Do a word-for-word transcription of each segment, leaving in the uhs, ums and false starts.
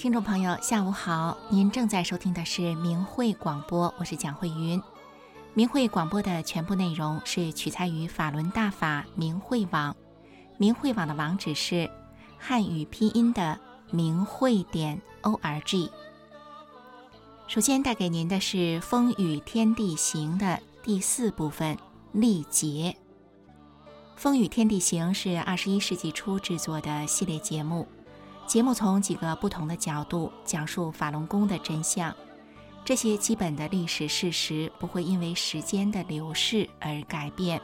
听众朋友下午好，您正在收听的是明慧广播，我是蒋慧云。明慧广播的全部内容是取材于法轮大法明慧网，明慧网的网址是汉语拼音的明慧点 org。 首先带给您的是风雨天地行的第四部分，历劫。风雨天地行是二十一世纪初制作的系列节目，节目从几个不同的角度讲述法轮功的真相。这些基本的历史事实不会因为时间的流逝而改变。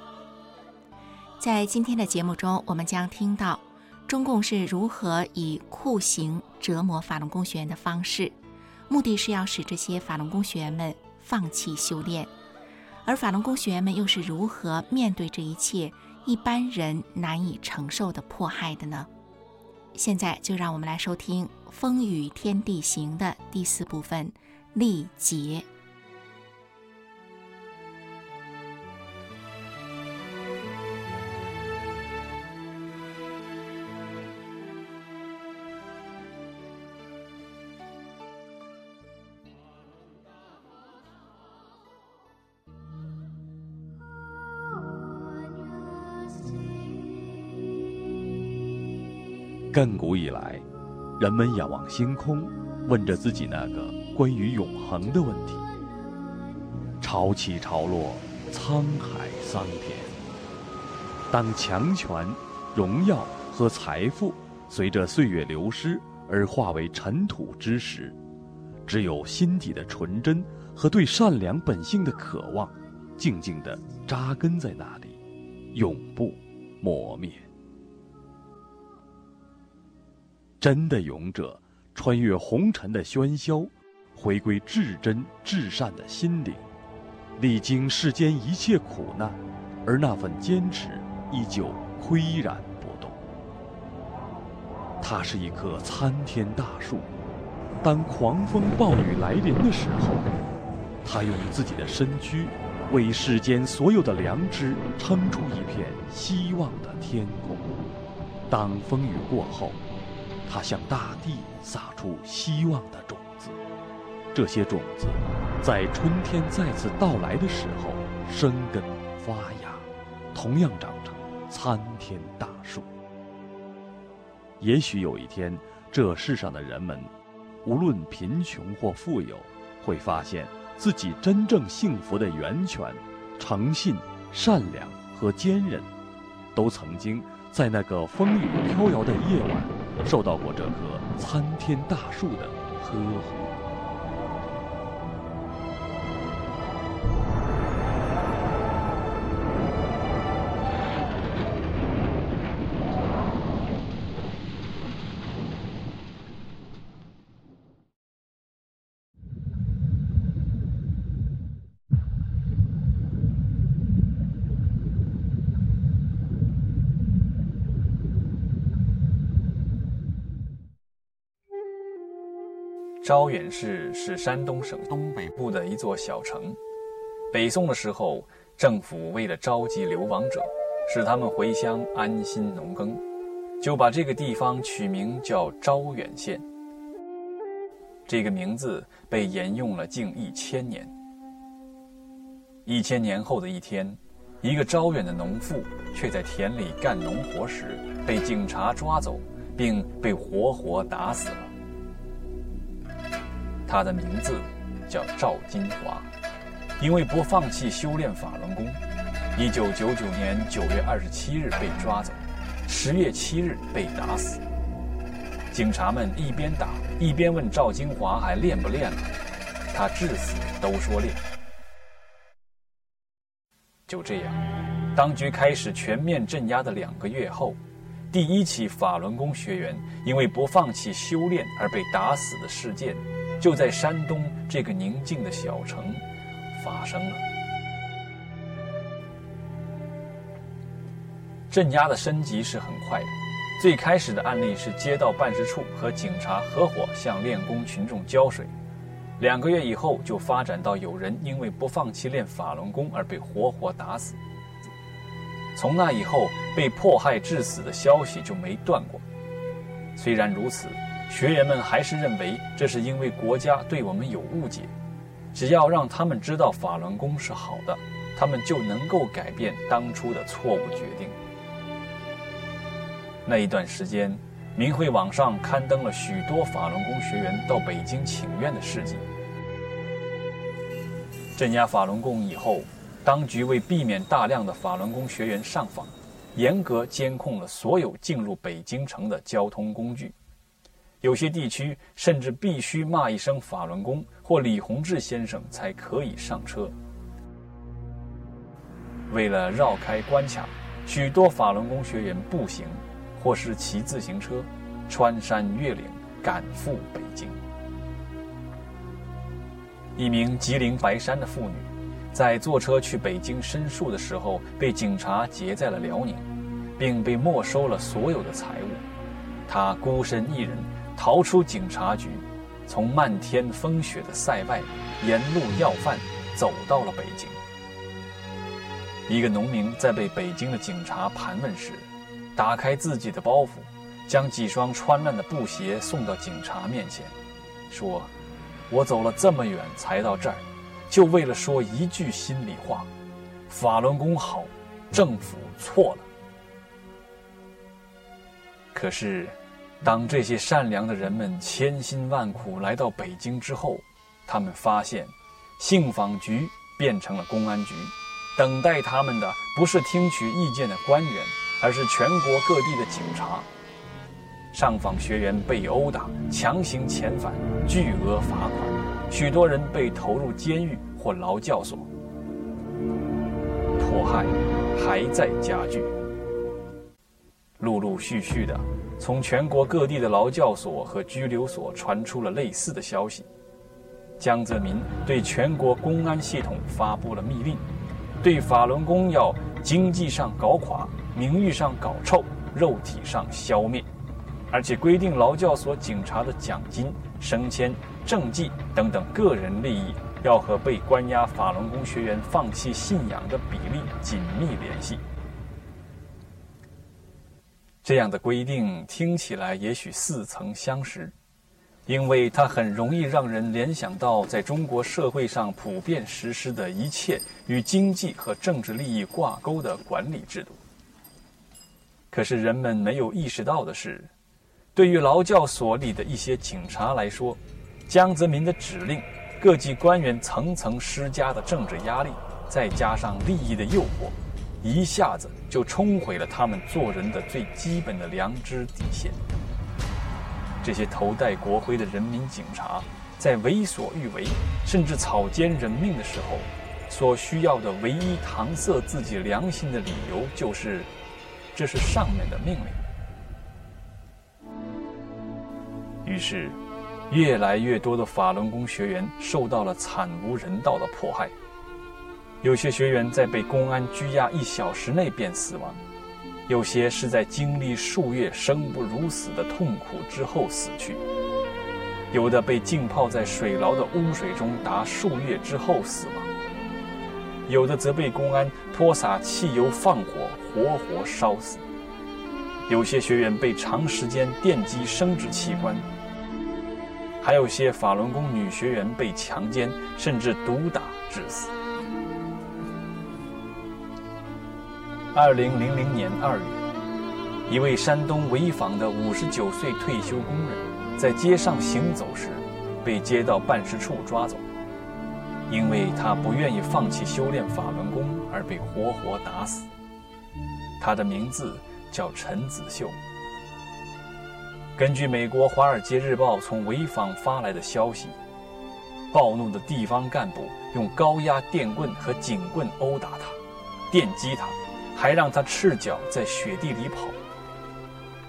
在今天的节目中，我们将听到中共是如何以酷刑折磨法轮功学员的方式，目的是要使这些法轮功学员们放弃修炼，而法轮功学员们又是如何面对这一切一般人难以承受的迫害的呢？现在就让我们来收听《风雨天地行》的第四部分，历劫。亘古以来，人们仰望星空，问着自己那个关于永恒的问题。潮起潮落，沧海桑田。当强权、荣耀和财富随着岁月流失而化为尘土之时，只有心底的纯真和对善良本性的渴望，静静地扎根在那里，永不磨灭。真的勇者穿越红尘的喧嚣，回归至真至善的心灵，历经世间一切苦难，而那份坚持依旧岿然不动。它是一棵参天大树，当狂风暴雨来临的时候，它用自己的身躯为世间所有的良知撑出一片希望的天空。当风雨过后，它向大地撒出希望的种子，这些种子在春天再次到来的时候生根发芽，同样长成参天大树。也许有一天，这世上的人们无论贫穷或富有，会发现自己真正幸福的源泉——诚信、善良和坚韧，都曾经在那个风雨飘摇的夜晚受到过这棵参天大树的呵护。招远市是山东省东北部的一座小城。北宋的时候，政府为了召集流亡者，使他们回乡安心农耕，就把这个地方取名叫招远县。这个名字被沿用了近一千年。一千年后的一天，一个招远的农妇却在田里干农活时被警察抓走，并被活活打死了。他的名字叫赵金华，因为不放弃修炼法轮功，一九九九年九月二十七日被抓走，十月七日被打死。警察们一边打一边问赵金华还练不练了，他至死都说练。就这样，当局开始全面镇压的两个月后，第一起法轮功学员因为不放弃修炼而被打死的事件，就在山东这个宁静的小城发生了。镇压的升级是很快的，最开始的案例是街道办事处和警察合伙向练功群众浇水，两个月以后就发展到有人因为不放弃练法轮功而被活活打死。从那以后，被迫害致死的消息就没断过。虽然如此，学员们还是认为这是因为国家对我们有误解，只要让他们知道法轮功是好的，他们就能够改变当初的错误决定。那一段时间，明慧网上刊登了许多法轮功学员到北京请愿的事迹。镇压法轮功以后，当局为避免大量的法轮功学员上访，严格监控了所有进入北京城的交通工具。有些地区甚至必须骂一声法轮功或李洪志先生才可以上车。为了绕开关卡，许多法轮功学员步行或是骑自行车穿山越岭赶赴北京。一名吉林白山的妇女在坐车去北京申诉的时候，被警察截在了辽宁，并被没收了所有的财物。她孤身一人逃出警察局，从漫天风雪的塞外沿路要饭，走到了北京。一个农民在被北京的警察盘问时，打开自己的包袱，将几双穿烂的布鞋送到警察面前，说：“我走了这么远才到这儿，就为了说一句心里话，法轮功好，政府错了。”可是，当这些善良的人们千辛万苦来到北京之后，他们发现，信访局变成了公安局。等待他们的不是听取意见的官员，而是全国各地的警察。上访学员被殴打，强行遣返，巨额罚款，许多人被投入监狱或劳教所。迫害还在加剧，陆陆续续的，从全国各地的劳教所和拘留所传出了类似的消息。江泽民对全国公安系统发布了密令，对法轮功要经济上搞垮，名誉上搞臭，肉体上消灭，而且规定劳教所警察的奖金、升迁、政绩等等个人利益要和被关押法轮功学员放弃信仰的比例紧密联系。这样的规定听起来也许似曾相识，因为它很容易让人联想到在中国社会上普遍实施的一切与经济和政治利益挂钩的管理制度。可是人们没有意识到的是，对于劳教所里的一些警察来说，江泽民的指令、各级官员层层施加的政治压力，再加上利益的诱惑，一下子就冲毁了他们做人的最基本的良知底线。这些头戴国徽的人民警察在为所欲为，甚至草菅人命的时候，所需要的唯一搪塞自己良心的理由就是，这是上面的命令。于是，越来越多的法轮功学员受到了惨无人道的迫害，有些学员在被公安拘押一小时内便死亡。有些是在经历数月生不如死的痛苦之后死去，有的被浸泡在水牢的污水中达数月之后死亡，有的则被公安泼洒汽油放火活活烧死，有些学员被长时间电击生殖器官，还有些法轮功女学员被强奸甚至毒打致死。二零零零年二月，一位山东潍坊的五十九岁退休工人在街上行走时，被街道办事处抓走，因为他不愿意放弃修炼法轮功而被活活打死。他的名字叫陈子秀。根据美国《华尔街日报》从潍坊发来的消息，暴怒的地方干部用高压电棍和警棍殴打他，电击他，还让他赤脚在雪地里跑。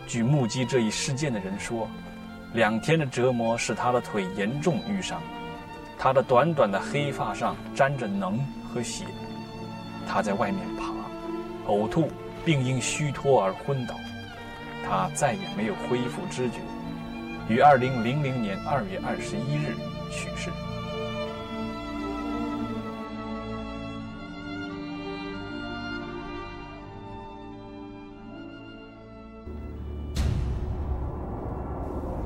据目击这一事件的人说，两天的折磨使他的腿严重淤伤，他的短短的黑发上沾着脓和血，他在外面爬、呕吐，并因虚脱而昏倒。他再也没有恢复知觉，于二零零零年二月二十一日去世。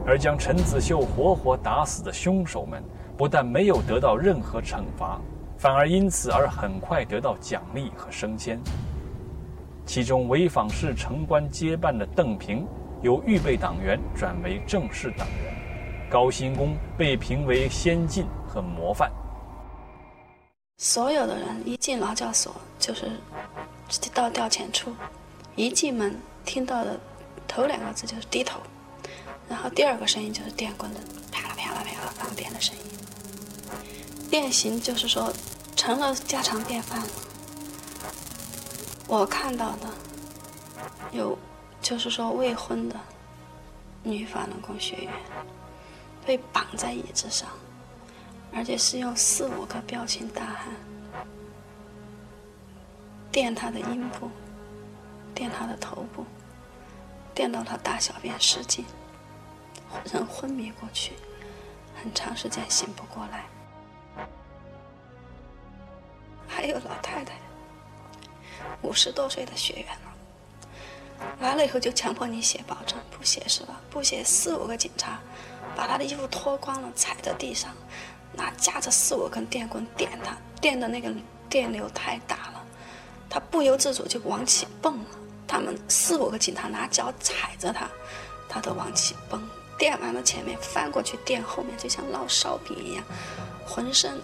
而将陈子秀活活打死的凶手们，不但没有得到任何惩罚，反而因此而很快得到奖励和升迁。其中潍坊市城关街办的邓平由预备党员转为正式党员，高新功被评为先进和模范。所有的人一进劳教所就是到调遣处，一进门听到的头两个字就是低头，然后第二个声音就是电棍的啪啦啪啦啪啦放电的声音。电刑就是说成了家常便饭。我看到的有就是说未婚的女法轮功学员被绑在椅子上，而且是用四五个彪形大汉电她的阴部，电她的头部，电到她大小便失禁，人昏迷过去，很长时间醒不过来。还有老太太，五十多岁的学员了，来了以后就强迫你写保证，不写是吧？不写，四五个警察把她的衣服脱光了，踩在地上，拿架着四五根电棍电她，电的那个电流太大了，她不由自主就往起蹦了。他们四五个警察拿脚踩着她，她都往起蹦，电完了前面翻过去电后面，就像烙烧饼一样，浑身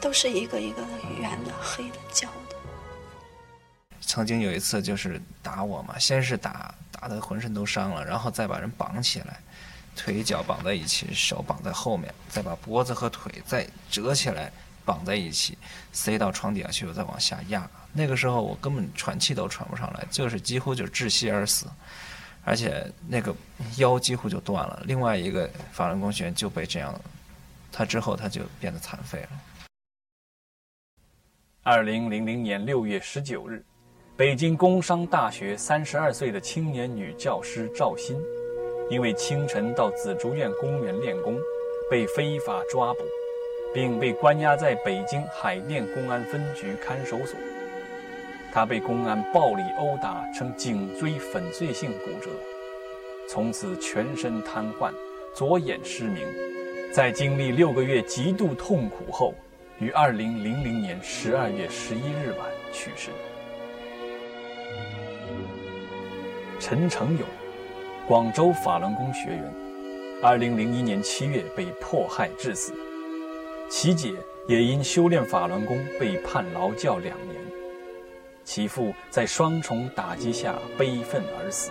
都是一个一个的圆的、黑的、焦的。曾经有一次就是打我嘛，先是打打得浑身都伤了，然后再把人绑起来，腿脚绑在一起，手绑在后面，再把脖子和腿再折起来绑在一起，塞到床底下去，再往下压。那个时候我根本喘气都喘不上来，就是几乎就窒息而死，而且那个腰几乎就断了。另外一个法轮功学员就被这样，他之后他就变得残废了。二零零零年六月十九日，北京工商大学三十二岁的青年女教师赵鑫，因为清晨到紫竹院公园练功，被非法抓捕，并被关押在北京海淀公安分局看守所。她被公安暴力殴打，称颈椎粉碎性骨折，从此全身瘫痪，左眼失明。在经历六个月极度痛苦后，于二零零零年十二月十一日晚去世。陈诚友，广州法轮功学员，二零零一年七月被迫害致死，其姐也因修炼法轮功被判劳教两年，其父在双重打击下悲愤而死。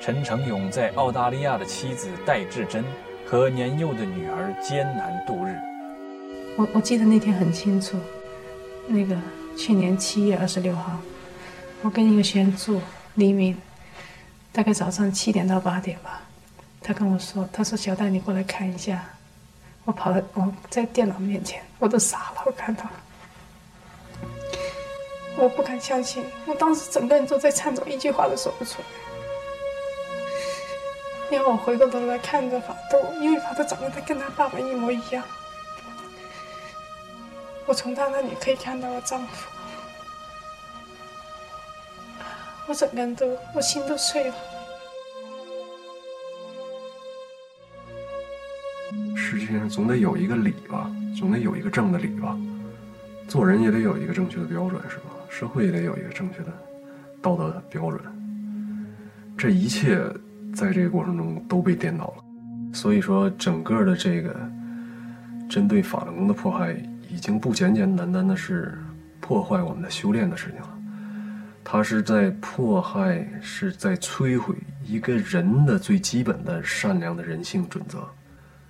陈诚勇在澳大利亚的妻子戴志珍和年幼的女儿艰难度日。我我记得那天很清楚，那个去年七月二十六号，我跟一个学员住，黎明，大概早上七点到八点吧，他跟我说，他说小戴你过来看一下，我跑到我在电脑面前，我都傻了，我看到了，我不敢相信，我当时整个人都在颤抖，一句话都说不出来。然后我回过头来看着法斗，因为法斗长得他跟他爸爸一模一样。我从他那里可以看到我丈夫，我整个人都，我心都碎了。世界上总得有一个理吧，总得有一个正的理吧，做人也得有一个正确的标准，是吧？社会也得有一个正确的道德的标准，这一切在这个过程中都被颠倒了。所以说，整个的这个针对法轮功的迫害，已经不简简单单的是破坏我们的修炼的事情了，它是在迫害，是在摧毁一个人的最基本的善良的人性准则。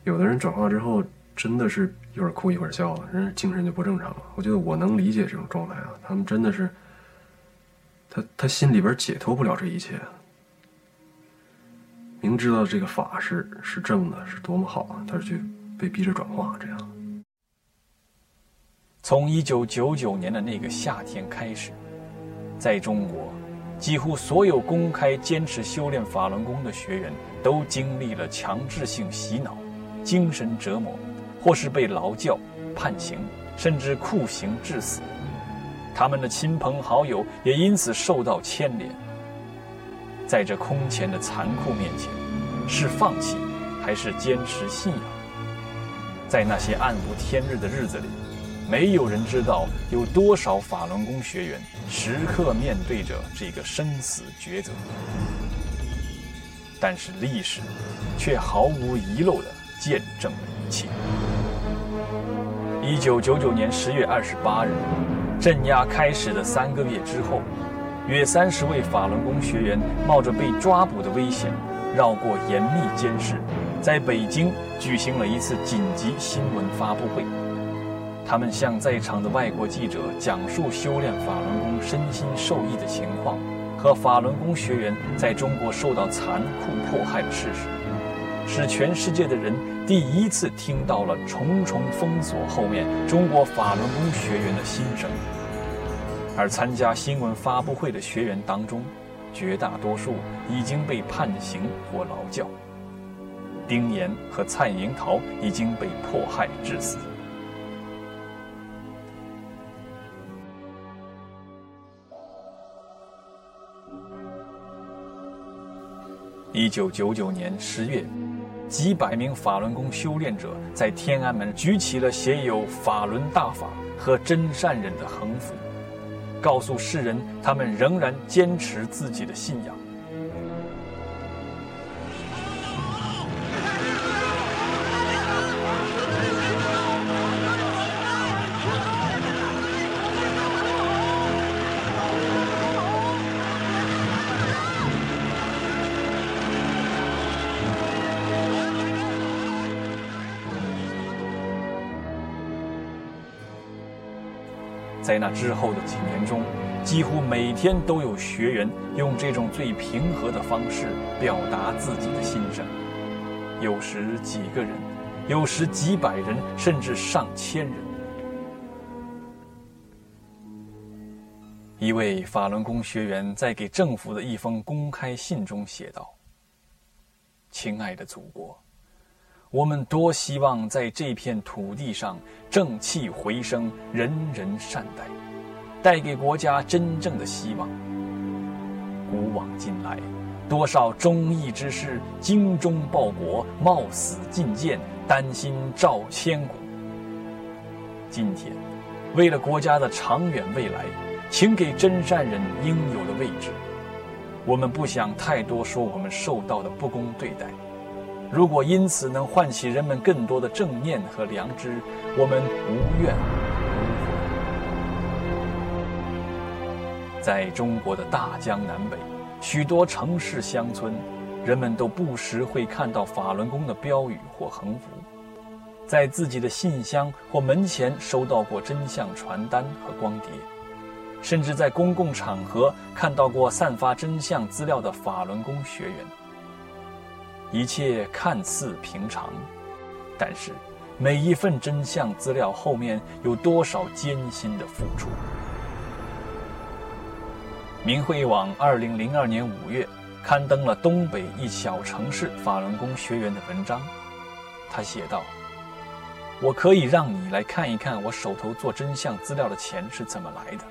有的人转化之后真的是一会儿哭一会儿笑了，人精神就不正常了。我觉得我能理解这种状态啊，他们真的是他他心里边解脱不了这一切，明知道这个法是是正的，是多么好啊，他是去被逼着转化这样。从一九九九年的那个夏天开始，在中国，几乎所有公开坚持修炼法轮功的学员都经历了强制性洗脑、精神折磨，或是被劳教、判刑，甚至酷刑致死。他们的亲朋好友也因此受到牵连。在这空前的残酷面前，是放弃还是坚持信仰？在那些暗无天日的日子里，没有人知道有多少法轮功学员时刻面对着这个生死抉择。但是历史却毫无遗漏地见证了一切。一九九九年十月二十八日，镇压开始的三个月之后，约三十位法轮功学员冒着被抓捕的危险，绕过严密监视，在北京举行了一次紧急新闻发布会。他们向在场的外国记者讲述修炼法轮功身心受益的情况和法轮功学员在中国受到残酷迫害的事实，使全世界的人第一次听到了重重封锁后面中国法轮功学员的心声。而参加新闻发布会的学员当中，绝大多数已经被判刑或劳教，丁岩和蔡营桃已经被迫害致死。一九九九年十月，几百名法轮功修炼者在天安门举起了写有“法轮大法”和“真善忍”的横幅，告诉世人他们仍然坚持自己的信仰。在那之后的几年中，几乎每天都有学员用这种最平和的方式表达自己的心声，有时几个人，有时几百人，甚至上千人。一位法轮功学员在给政府的一封公开信中写道：“亲爱的祖国，我们多希望在这片土地上正气回升，人人善待，带给国家真正的希望。古往今来，多少忠义之士精忠报国，冒死进谏，担心照千古。今天，为了国家的长远未来，请给真善忍应有的位置。我们不想太多说我们受到的不公对待。如果因此能唤起人们更多的正念和良知，我们无怨无悔。在中国的大江南北，许多城市乡村，人们都不时会看到法轮功的标语或横幅，在自己的信箱或门前收到过真相传单和光碟，甚至在公共场合看到过散发真相资料的法轮功学员。一切看似平常，但是每一份真相资料后面有多少艰辛的付出？明慧网二零零二年五月刊登了东北一小城市法轮功学员的文章，他写道：“我可以让你来看一看我手头做真相资料的钱是怎么来的，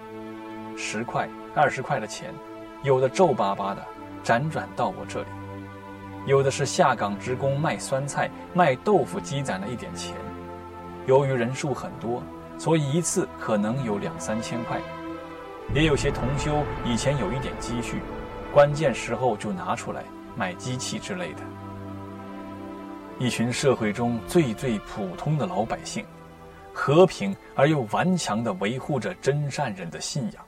十块、二十块的钱，有的皱巴巴的辗转到我这里。”有的是下岗职工卖酸菜、卖豆腐积攒了一点钱，由于人数很多，所以一次可能有两三千块。也有些同修以前有一点积蓄，关键时候就拿出来买机器之类的。一群社会中最最普通的老百姓，和平而又顽强地维护着真善忍的信仰。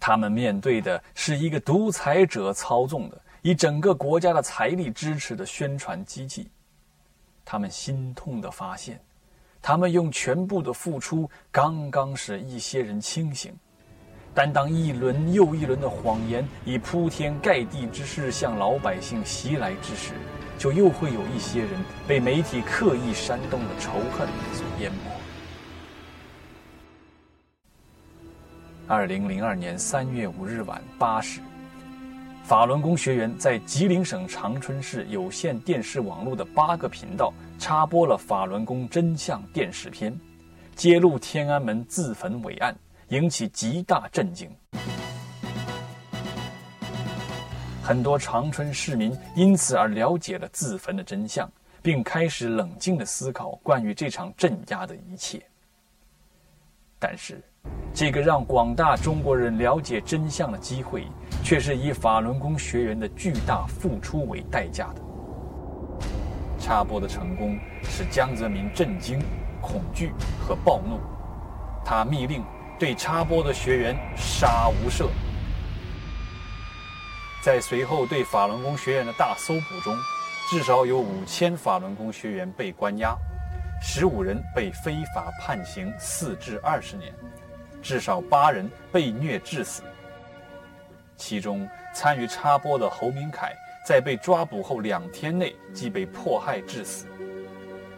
他们面对的是一个独裁者操纵的、以整个国家的财力支持的宣传机器，他们心痛地发现，他们用全部的付出刚刚使一些人清醒，担当一轮又一轮的谎言，以铺天盖地之势向老百姓袭来之时，就又会有一些人被媒体刻意煽动的仇恨所淹没。二零零二年三月五日晚八时，法轮功学员在吉林省长春市有线电视网络的八个频道插播了法轮功真相电视片，揭露天安门自焚伪案，引起极大震惊。很多长春市民因此而了解了自焚的真相，并开始冷静地思考关于这场镇压的一切。但是，这个让广大中国人了解真相的机会，却是以法轮功学员的巨大付出为代价的。插播的成功使江泽民震惊、恐惧和暴怒，他密令对插播的学员杀无赦。在随后对法轮功学员的大搜捕中，至少有五千法轮功学员被关押，十五人被非法判刑四至二十年，至少八人被虐致死。其中参与插播的侯明凯在被抓捕后两天内即被迫害致死。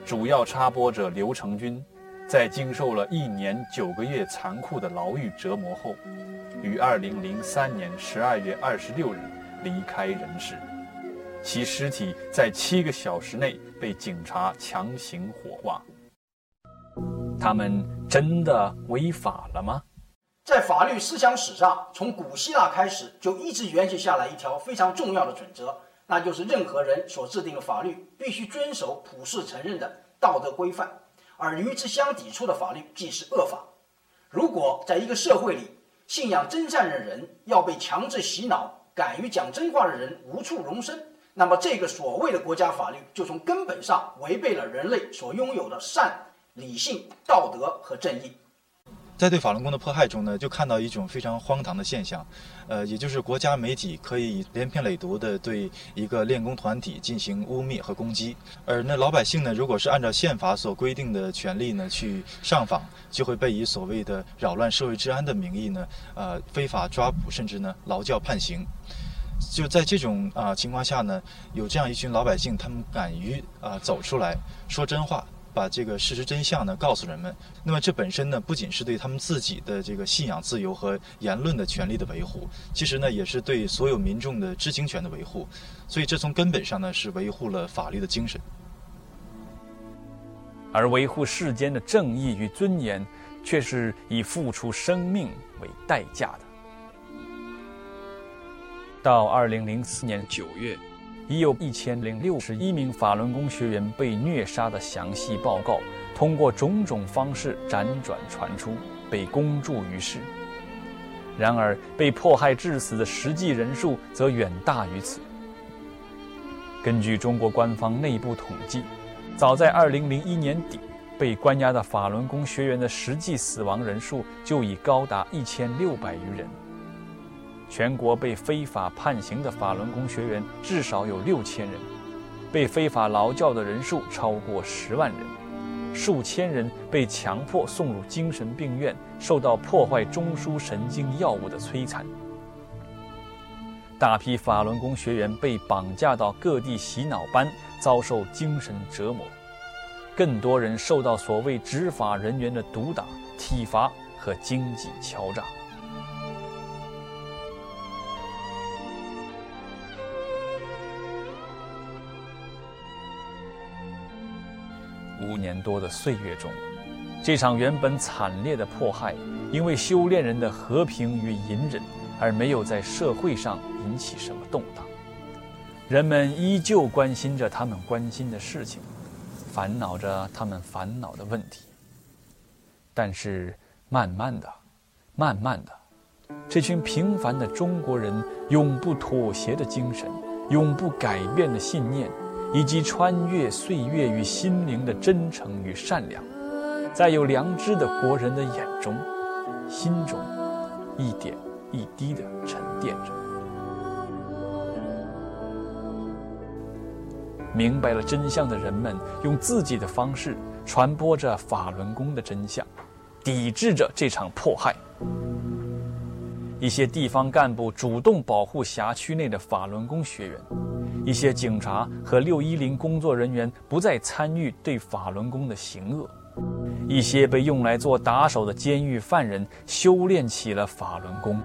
主要插播者刘成军，在经受了一年九个月残酷的牢狱折磨后，于二零零三年十二月二十六日离开人世，其尸体在七个小时内被警察强行火化。他们真的违法了吗？在法律思想史上，从古希腊开始就一直延续下来一条非常重要的准则，那就是任何人所制定的法律必须遵守普世承认的道德规范，而与之相抵触的法律即是恶法。如果在一个社会里，信仰真善的人要被强制洗脑，敢于讲真话的人无处容身，那么这个所谓的国家法律就从根本上违背了人类所拥有的善、理性、道德和正义。在对法轮功的迫害中呢，就看到一种非常荒唐的现象，呃，也就是国家媒体可以连篇累牍的对一个练功团体进行污蔑和攻击，而那老百姓呢，如果是按照宪法所规定的权利呢去上访，就会被以所谓的扰乱社会治安的名义呢，呃，非法抓捕，甚至呢劳教判刑。就在这种啊、呃、情况下呢，有这样一群老百姓，他们敢于啊、呃、走出来说真话。把这个事实真相呢告诉人们，那么这本身呢不仅是对他们自己的这个信仰自由和言论的权利的维护，其实呢也是对所有民众的知情权的维护，所以这从根本上呢是维护了法律的精神。而维护世间的正义与尊严，却是以付出生命为代价的。到二零零四年九月。已有一千零六十一名法轮功学员被虐杀的详细报告，通过种种方式辗转传出，被公诸于世。然而，被迫害致死的实际人数则远大于此。根据中国官方内部统计，早在二零零一年底，被关押的法轮功学员的实际死亡人数就已高达一千六百余人。全国被非法判刑的法轮功学员至少有六千人，被非法劳教的人数超过十万人，数千人被强迫送入精神病院，受到破坏中枢神经药物的摧残。大批法轮功学员被绑架到各地洗脑班，遭受精神折磨，更多人受到所谓执法人员的毒打、体罚和经济敲诈。五年多的岁月中，这场原本惨烈的迫害，因为修炼人的和平与隐忍，而没有在社会上引起什么动荡。人们依旧关心着他们关心的事情，烦恼着他们烦恼的问题。但是，慢慢的，慢慢的，这群平凡的中国人永不妥协的精神，永不改变的信念，以及穿越岁月与心灵的真诚与善良，在有良知的国人的眼中、心中，一点一滴地沉淀着。明白了真相的人们，用自己的方式传播着法轮功的真相，抵制着这场迫害。一些地方干部主动保护辖区内的法轮功学员，一些警察和六一零工作人员不再参与对法轮功的行恶，一些被用来做打手的监狱犯人修炼起了法轮功。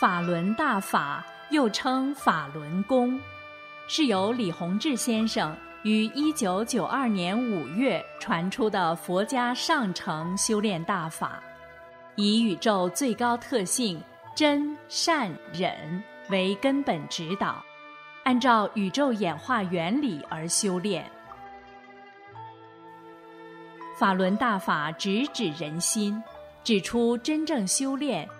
法轮大法又称法轮功，是由李洪志先生于一九九二年五月传出的佛家上乘修炼大法，以宇宙最高特性真善忍为根本指导，按照宇宙演化原理而修炼。法轮大法直指人心，指出真正修炼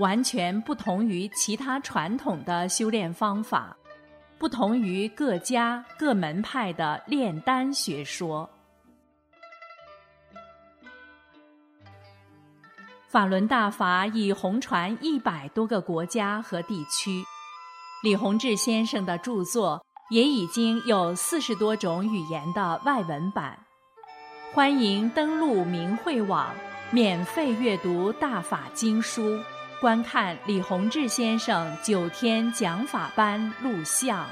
完全不同于其他传统的修炼方法，不同于各家各门派的炼丹学说。法轮大法已红传一百多个国家和地区，李洪志先生的著作也已经有四十多种语言的外文版，欢迎登录明慧网免费阅读大法经书，观看李洪志先生九天讲法班录像。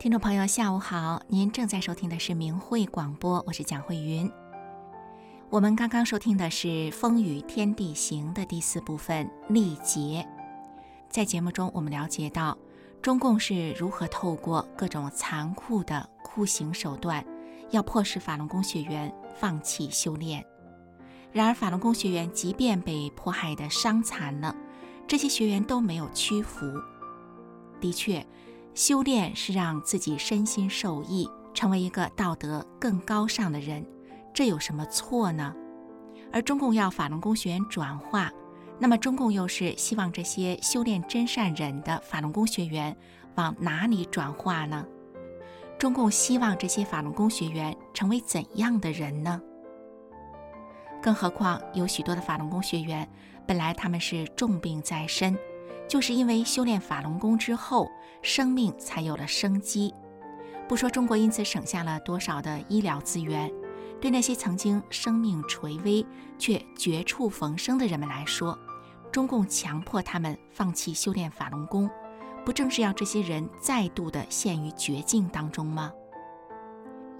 听众朋友下午好，您正在收听的是明慧广播，我是蒋慧云。我们刚刚收听的是《风雨天地行》的第四部分历劫。在节目中我们了解到中共是如何透过各种残酷的酷刑手段要迫使法轮功学员放弃修炼。然而法轮功学员即便被迫害得伤残了，这些学员都没有屈服。的确，修炼是让自己身心受益，成为一个道德更高尚的人，这有什么错呢？而中共要法轮功学员转化，那么中共又是希望这些修炼真善忍的法轮功学员往哪里转化呢？中共希望这些法轮功学员成为怎样的人呢？更何况有许多的法轮功学员本来他们是重病在身，就是因为修炼法轮功之后生命才有了生机。不说中国因此省下了多少的医疗资源，对那些曾经生命垂危却绝处逢生的人们来说，中共强迫他们放弃修炼法轮功，不正是要这些人再度的陷于绝境当中吗？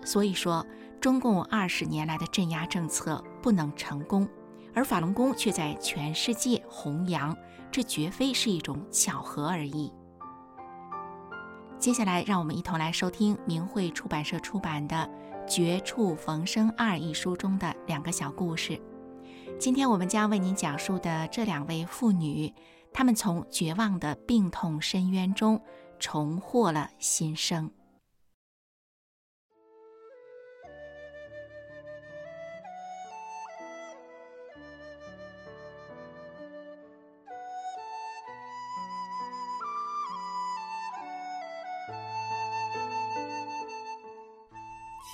所以说中共二十年来的镇压政策不能成功，而法轮功却在全世界弘扬，这绝非是一种巧合而已。接下来让我们一同来收听明慧出版社出版的《绝处逢生二》一书中的两个小故事。今天我们将为您讲述的这两位妇女，她们从绝望的病痛深渊中重获了新生。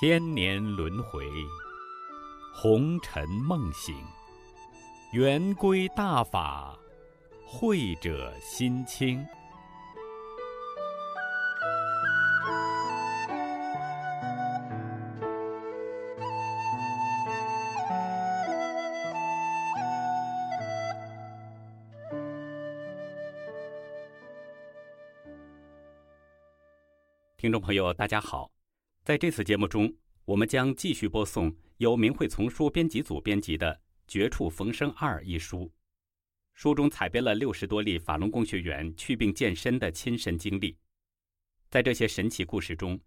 千年轮回，红尘梦醒，圆归大法，慧者心清。听众朋友大家好，在这次节目中，我们将继续播送由明慧丛书编辑组编辑的《绝处逢生二》一书。书中采编了六十多例法轮功学员祛病健身的亲身经历。在这些神奇故事中，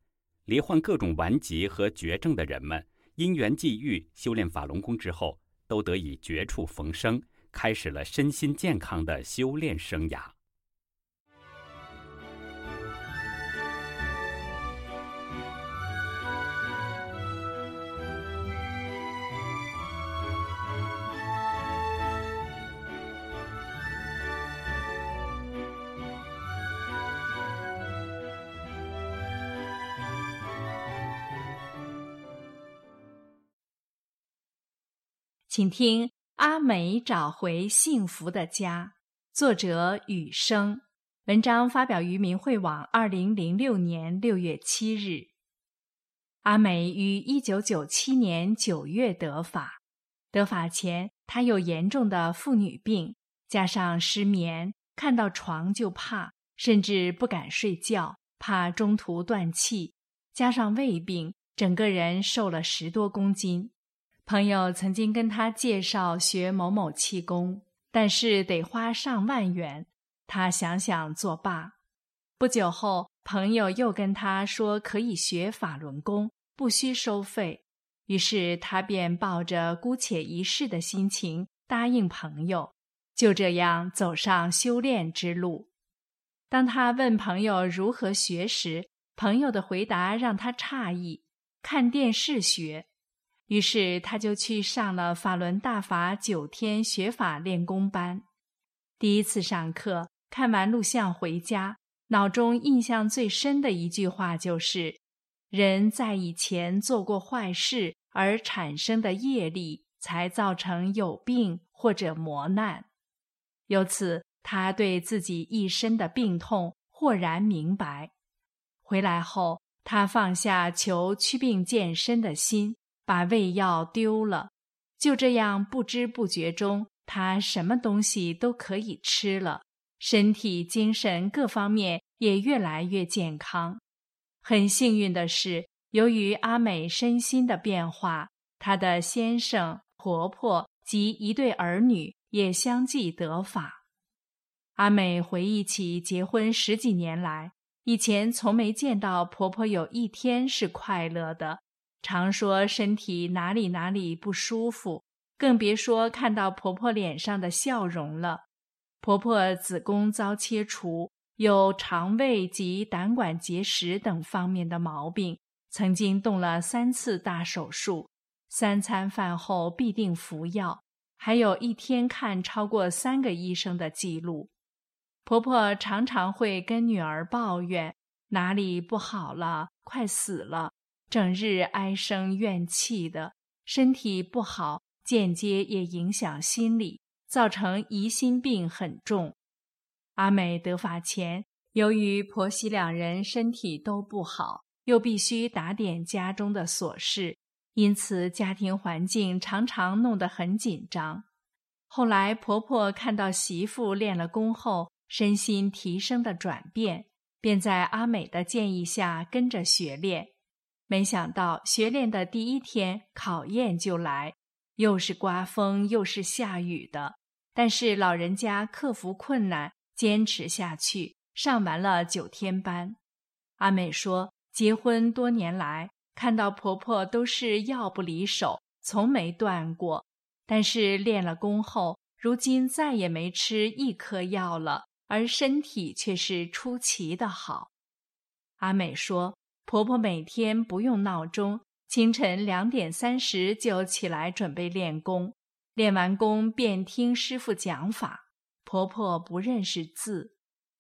罹患各种顽疾和绝症的人们，因缘际遇修炼法轮功之后，都得以绝处逢生，开始了身心健康的修炼生涯。请听《阿美找回幸福的家》，作者雨生，文章发表于明慧网二零零六年六月七日。阿美于一九九七年九月得法，得法前她有严重的妇女病，加上失眠，看到床就怕，甚至不敢睡觉，怕中途断气，加上胃病，整个人瘦了十多公斤。朋友曾经跟他介绍学某某气功，但是得花上万元，他想想作罢。不久后，朋友又跟他说可以学法轮功，不需收费，于是他便抱着姑且一试的心情答应朋友，就这样走上修炼之路。当他问朋友如何学时，朋友的回答让他诧异，看电视学。于是他就去上了法轮大法九天学法练功班。第一次上课，看完录像回家，脑中印象最深的一句话就是：人在以前做过坏事而产生的业力，才造成有病或者磨难。由此，他对自己一身的病痛豁然明白。回来后，他放下求祛病健身的心，把胃药丢了，就这样不知不觉中，他什么东西都可以吃了，身体、精神各方面也越来越健康。很幸运的是，由于阿美身心的变化，她的先生、婆婆及一对儿女也相继得法。阿美回忆起结婚十几年来，以前从没见到婆婆有一天是快乐的，常说身体哪里哪里不舒服，更别说看到婆婆脸上的笑容了。婆婆子宫遭切除，有肠胃及胆管结石等方面的毛病，曾经动了三次大手术，三餐饭后必定服药，还有一天看超过三个医生的记录。婆婆常常会跟女儿抱怨哪里不好了，快死了，整日唉声怨气的，身体不好，间接也影响心理，造成疑心病很重。阿美得法前，由于婆媳两人身体都不好，又必须打点家中的琐事，因此家庭环境常常弄得很紧张。后来婆婆看到媳妇练了功后身心提升的转变，便在阿美的建议下跟着学练。没想到学练的第一天，考验就来，又是刮风又是下雨的，但是老人家克服困难，坚持下去，上完了九天班。阿美说，结婚多年来，看到婆婆都是药不离手，从没断过，但是练了功后，如今再也没吃一颗药了，而身体却是出奇的好。阿美说，婆婆每天不用闹钟，清晨两点三十就起来准备练功，练完功便听师傅讲法。婆婆不认识字，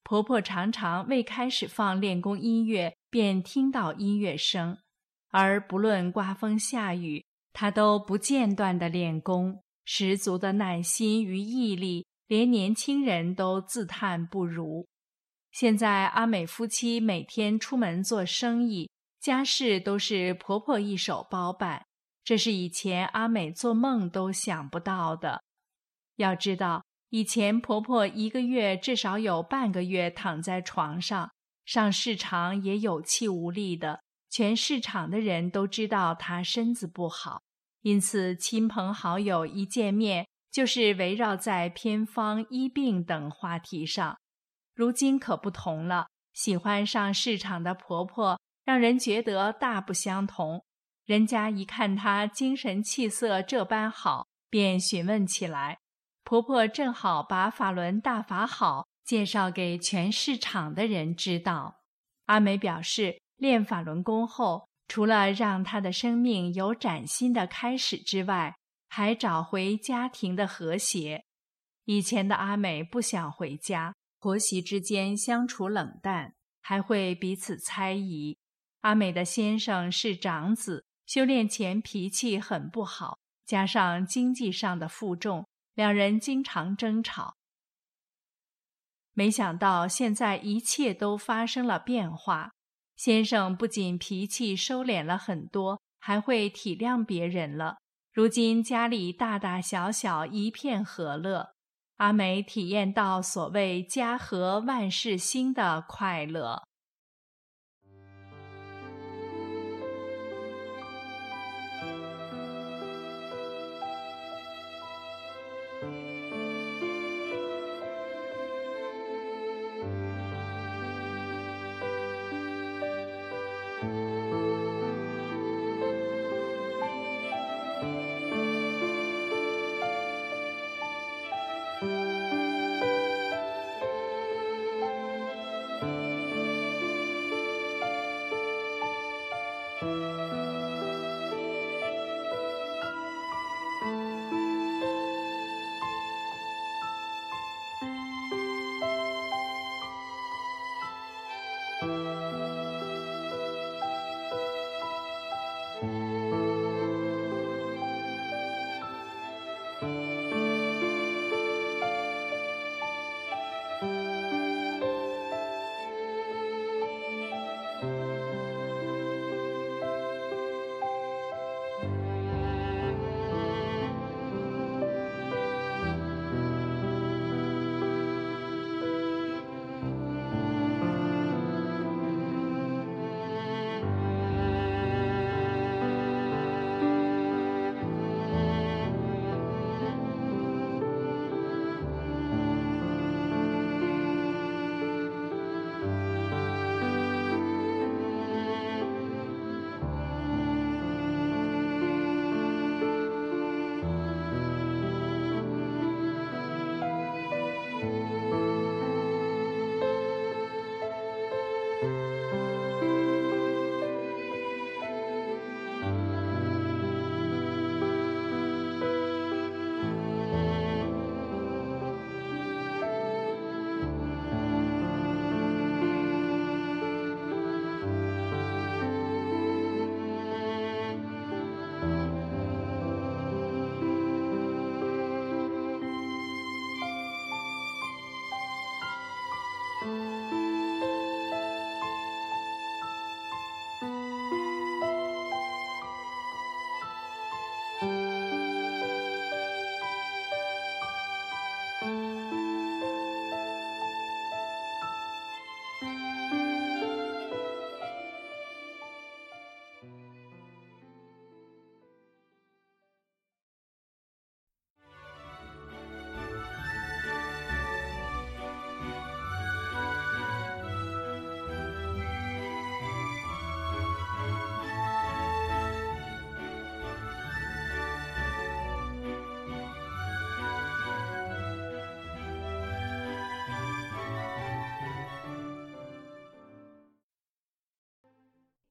婆婆常常未开始放练功音乐便听到音乐声，而不论刮风下雨，她都不间断地练功，十足的耐心与毅力，连年轻人都自叹不如。现在阿美夫妻每天出门做生意，家事都是婆婆一手包办，这是以前阿美做梦都想不到的。要知道，以前婆婆一个月至少有半个月躺在床上，上市场也有气无力的，全市场的人都知道她身子不好，因此亲朋好友一见面就是围绕在偏方、医病等话题上。如今可不同了，喜欢上市场的婆婆让人觉得大不相同，人家一看她精神气色这般好，便询问起来。婆婆正好把法轮大法好介绍给全市场的人知道。阿美表示，练法轮功后，除了让她的生命有崭新的开始之外，还找回家庭的和谐。以前的阿美不想回家，婆媳之间相处冷淡，还会彼此猜疑。阿美的先生是长子，修炼前脾气很不好，加上经济上的负重，两人经常争吵。没想到现在一切都发生了变化，先生不仅脾气收敛了很多，还会体谅别人了。如今家里大大小小一片和乐，阿美体验到所谓家和万事兴的快乐。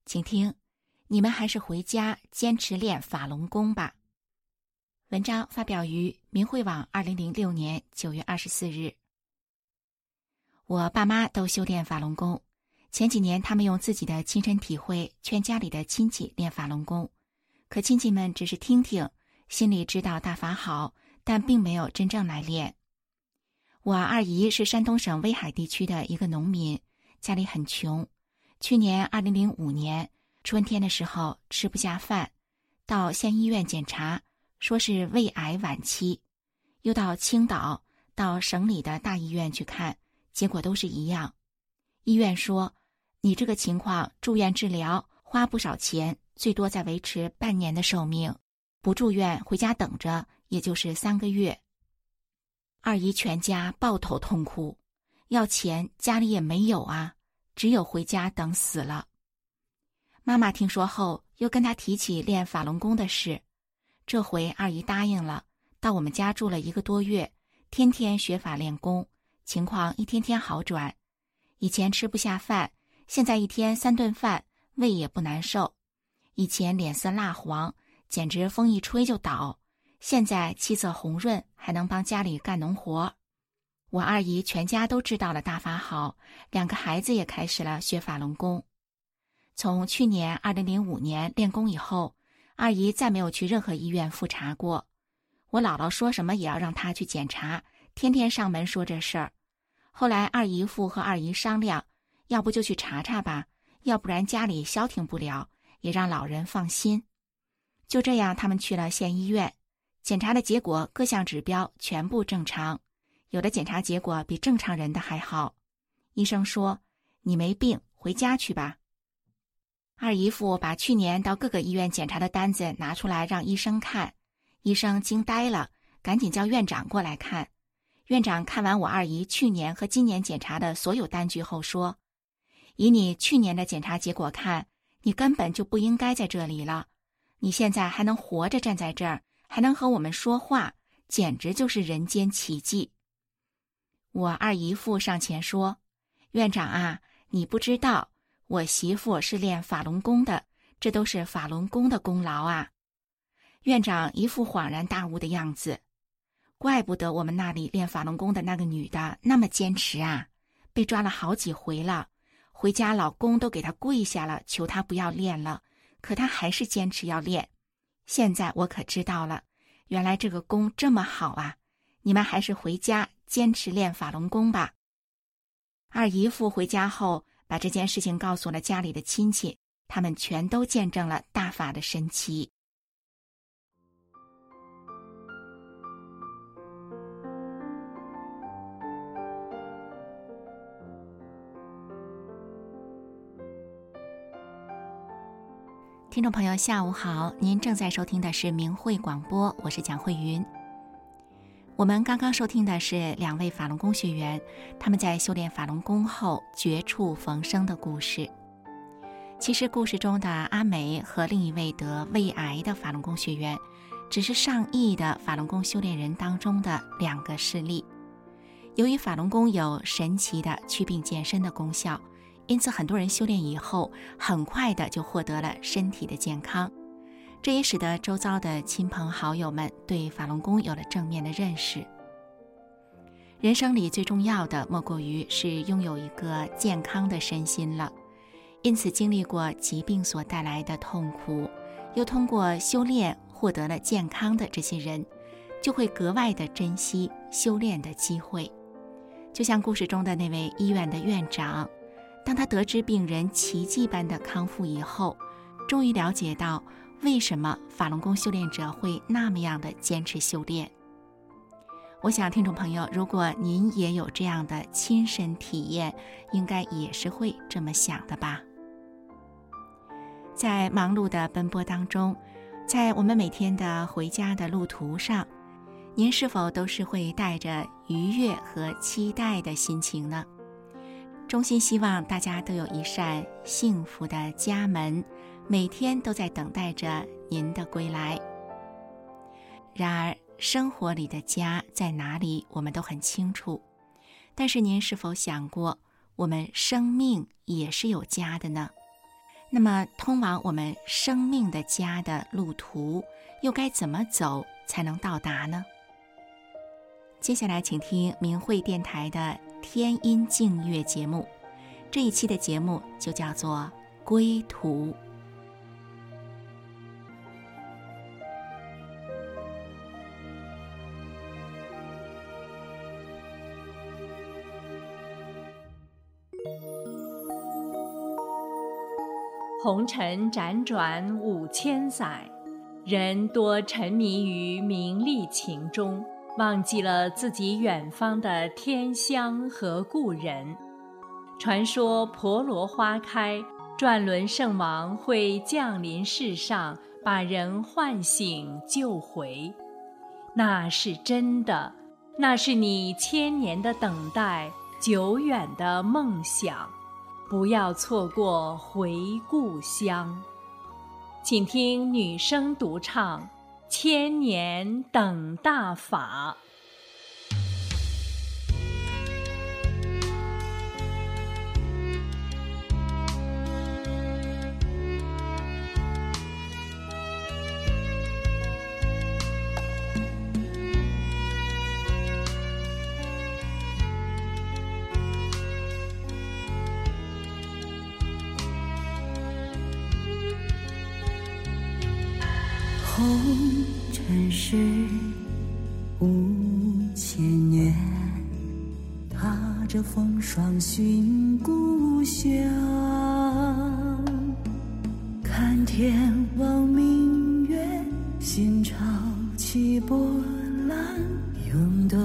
请听，你们还是回家坚持练法轮功吧。文章发表于明慧网二零零六年九月二十四日。我爸妈都修炼法轮功，前几年他们用自己的亲身体会劝家里的亲戚练法轮功，可亲戚们只是听听，心里知道大法好，但并没有真正来练。我二姨是山东省威海地区的一个农民，家里很穷，去年二零零五年春天的时候吃不下饭，到县医院检查，说是胃癌晚期，又到青岛，到省里的大医院去看，结果都是一样。医院说，你这个情况住院治疗花不少钱，最多再维持半年的寿命，不住院回家等着也就是三个月。二姨全家抱头痛哭，要钱家里也没有啊，只有回家等死了。妈妈听说后又跟她提起练法轮功的事，这回二姨答应了，到我们家住了一个多月，天天学法练功，情况一天天好转。以前吃不下饭，现在一天三顿饭，胃也不难受。以前脸色蜡黄，简直风一吹就倒，现在气色红润，还能帮家里干农活。我二姨全家都知道了大法好，两个孩子也开始了学法轮功。从去年二零零五年练功以后，二姨再没有去任何医院复查过。我姥姥说什么也要让她去检查，天天上门说这事儿。后来二姨父和二姨商量，要不就去查查吧，要不然家里消停不了，也让老人放心。就这样，他们去了县医院，检查的结果各项指标全部正常，有的检查结果比正常人的还好。医生说，你没病，回家去吧。二姨父把去年到各个医院检查的单子拿出来让医生看，医生惊呆了，赶紧叫院长过来看。院长看完我二姨去年和今年检查的所有单据后说，以你去年的检查结果看，你根本就不应该在这里了，你现在还能活着站在这儿，还能和我们说话，简直就是人间奇迹。我二姨父上前说，院长啊，你不知道，我媳妇是练法轮功的，这都是法轮功的功劳啊。院长一副恍然大悟的样子，怪不得我们那里练法轮功的那个女的那么坚持啊，被抓了好几回了，回家老公都给她跪下了，求她不要练了，可她还是坚持要练。现在我可知道了，原来这个功这么好啊，你们还是回家坚持练法轮功吧。二姨父回家后把这件事情告诉了家里的亲戚，他们全都见证了大法的神奇。听众朋友下午好，您正在收听的是明慧广播，我是蒋慧云。我们刚刚收听的是两位法轮功学员，他们在修炼法轮功后绝处逢生的故事。其实故事中的阿梅和另一位得胃癌的法轮功学员，只是上亿的法轮功修炼人当中的两个事例。由于法轮功有神奇的祛病健身的功效，因此很多人修炼以后，很快的就获得了身体的健康。这也使得周遭的亲朋好友们对法轮功有了正面的认识。人生里最重要的莫过于是拥有一个健康的身心了，因此经历过疾病所带来的痛苦，又通过修炼获得了健康的这些人，就会格外的珍惜修炼的机会。就像故事中的那位医院的院长，当他得知病人奇迹般的康复以后，终于了解到为什么法轮功修炼者会那么样的坚持修炼。我想听众朋友，如果您也有这样的亲身体验，应该也是会这么想的吧。在忙碌的奔波当中，在我们每天的回家的路途上，您是否都是会带着愉悦和期待的心情呢？衷心希望大家都有一扇幸福的家门，每天都在等待着您的归来。然而，生活里的家在哪里，我们都很清楚。但是您是否想过，我们生命也是有家的呢？那么通往我们生命的家的路途又该怎么走才能到达呢？接下来请听明慧电台的天音静月节目，这一期的节目就叫做归途。红尘辗转五千载，人多沉迷于名利情中，忘记了自己远方的天乡和故人。传说婆罗花开，转轮圣王会降临世上，把人唤醒救回。那是真的，那是你千年的等待，久远的梦想。不要错过回故乡，请听女声独唱《千年等大法》。红尘事五千年，踏着风霜寻故乡，看天望明月，心潮起波澜，涌动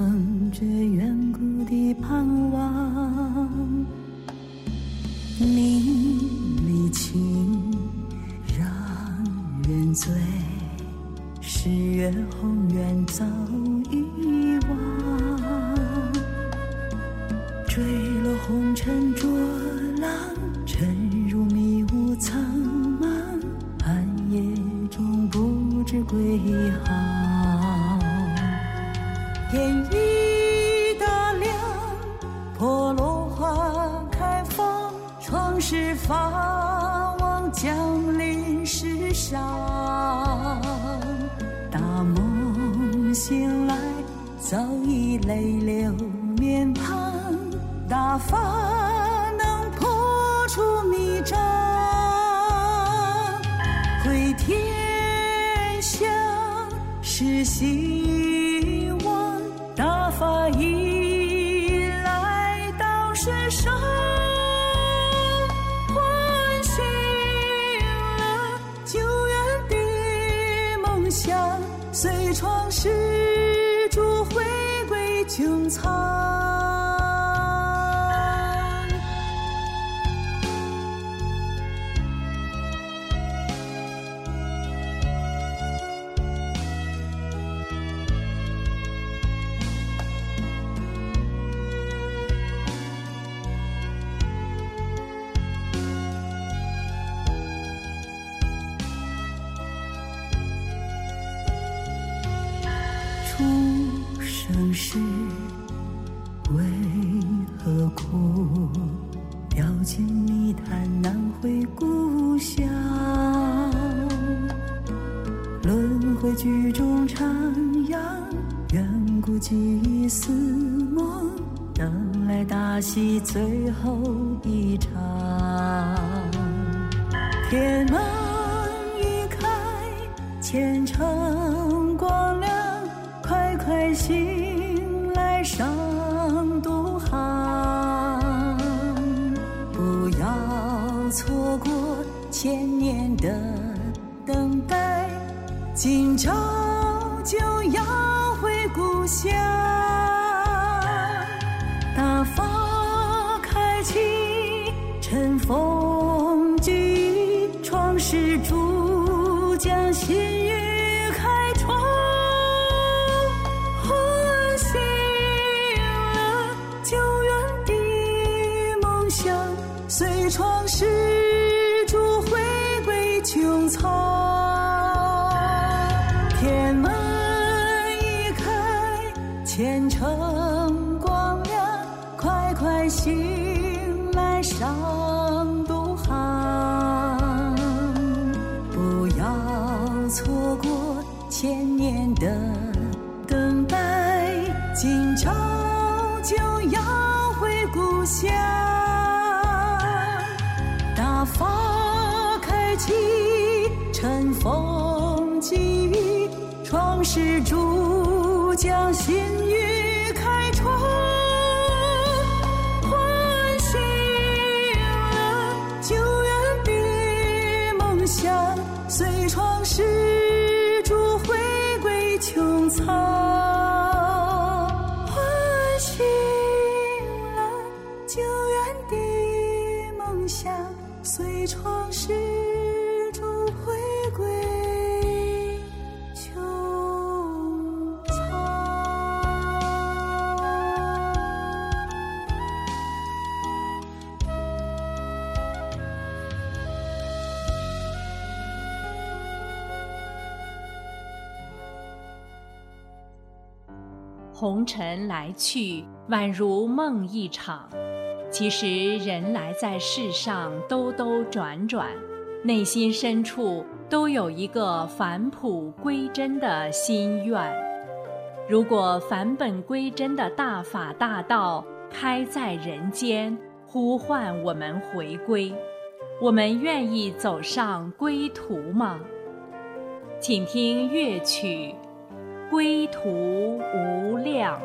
着远古的盼望。名利情让人醉，十月红缘早遗忘，坠落红尘浊浪，沉入迷雾苍茫，寒夜中不知归航。烟雨大量，破落花开放，创世法王降临世上。梦醒来，早已泪流面庞，大法能破除迷障，回天乡是希望，大法已来到世上，唤醒了久远的梦想，随创世主回归穹苍。是为何苦？掉进泥潭难回故乡，轮回剧中徜徉，远古记忆似梦，等来大戏最后一场。天门一开，前程光亮，快快行上独航，不要错过千年的等待，今朝就要回故乡。大法开启，乘风聚，创世主将新月开创。随创世主回归穹苍，天门一开，前程光亮，快快醒来上独航，千年的等待，今朝就要回故乡。大法开启，乘风起雨，创世主将新语开创。唤醒了旧人的梦想，随创世。 穹苍唤醒了久远的梦想，随创世主回归穹苍。 红尘来去，宛如梦一场。其实人来在世上兜兜转转，内心深处都有一个返璞归真的心愿。如果返本归真的大法大道开在人间，呼唤我们回归，我们愿意走上归途吗？请听乐曲。 归途无量。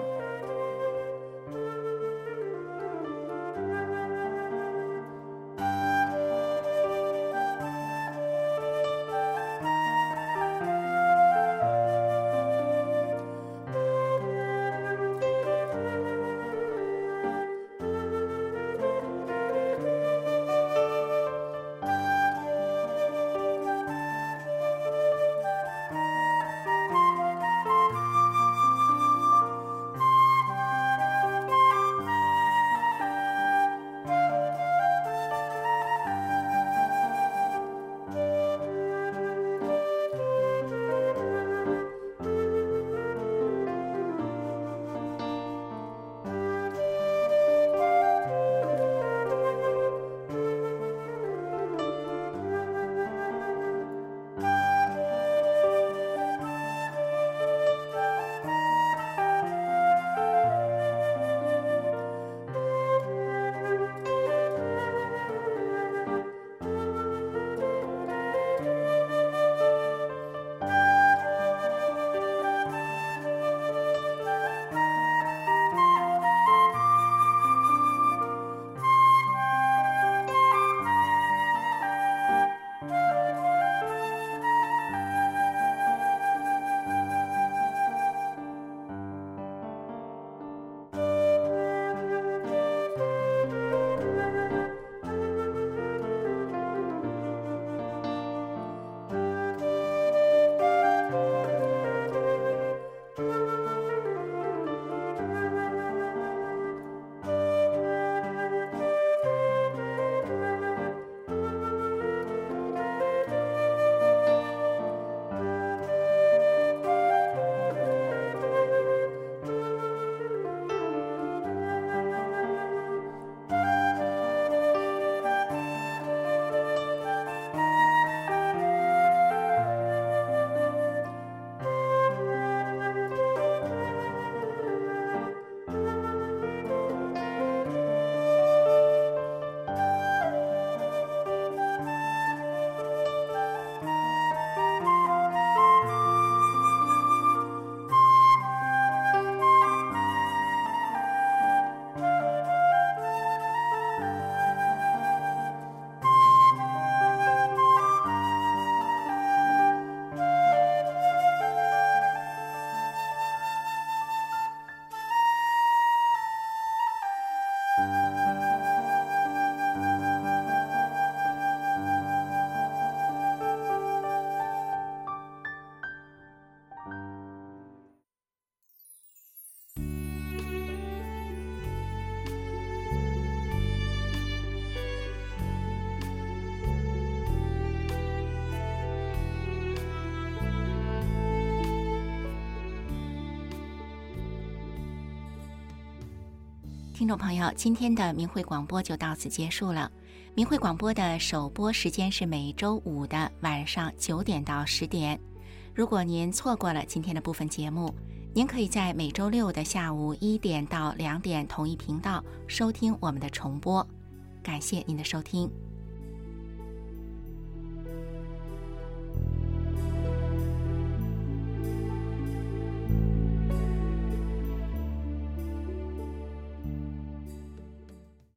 听众朋友，今天的明慧广播就到此结束了。明慧广播的首播时间是每周五的晚上九点到十点。如果您错过了今天的部分节目，您可以在每周六的下午一点到两点同一频道收听我们的重播。感谢您的收听。